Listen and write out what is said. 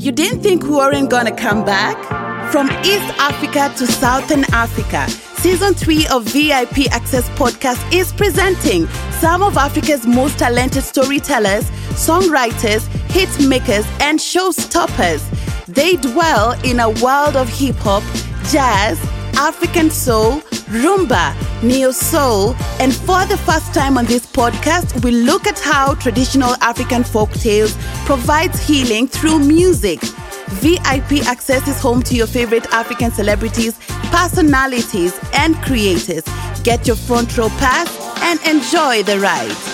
You didn't think we weren't gonna come back? From East Africa to Southern Africa, Season 3 of VIP Access Podcast is presenting some of Africa's most talented storytellers, songwriters, hit makers, and showstoppers. They dwell in a world of hip-hop, jazz, African soul, rumba, neo-soul, and for the first time on this podcast, we look at how traditional African folktales provides healing through music. VIP Access is home to your favorite African celebrities, personalities, and creators. Get your front row pass and enjoy the ride.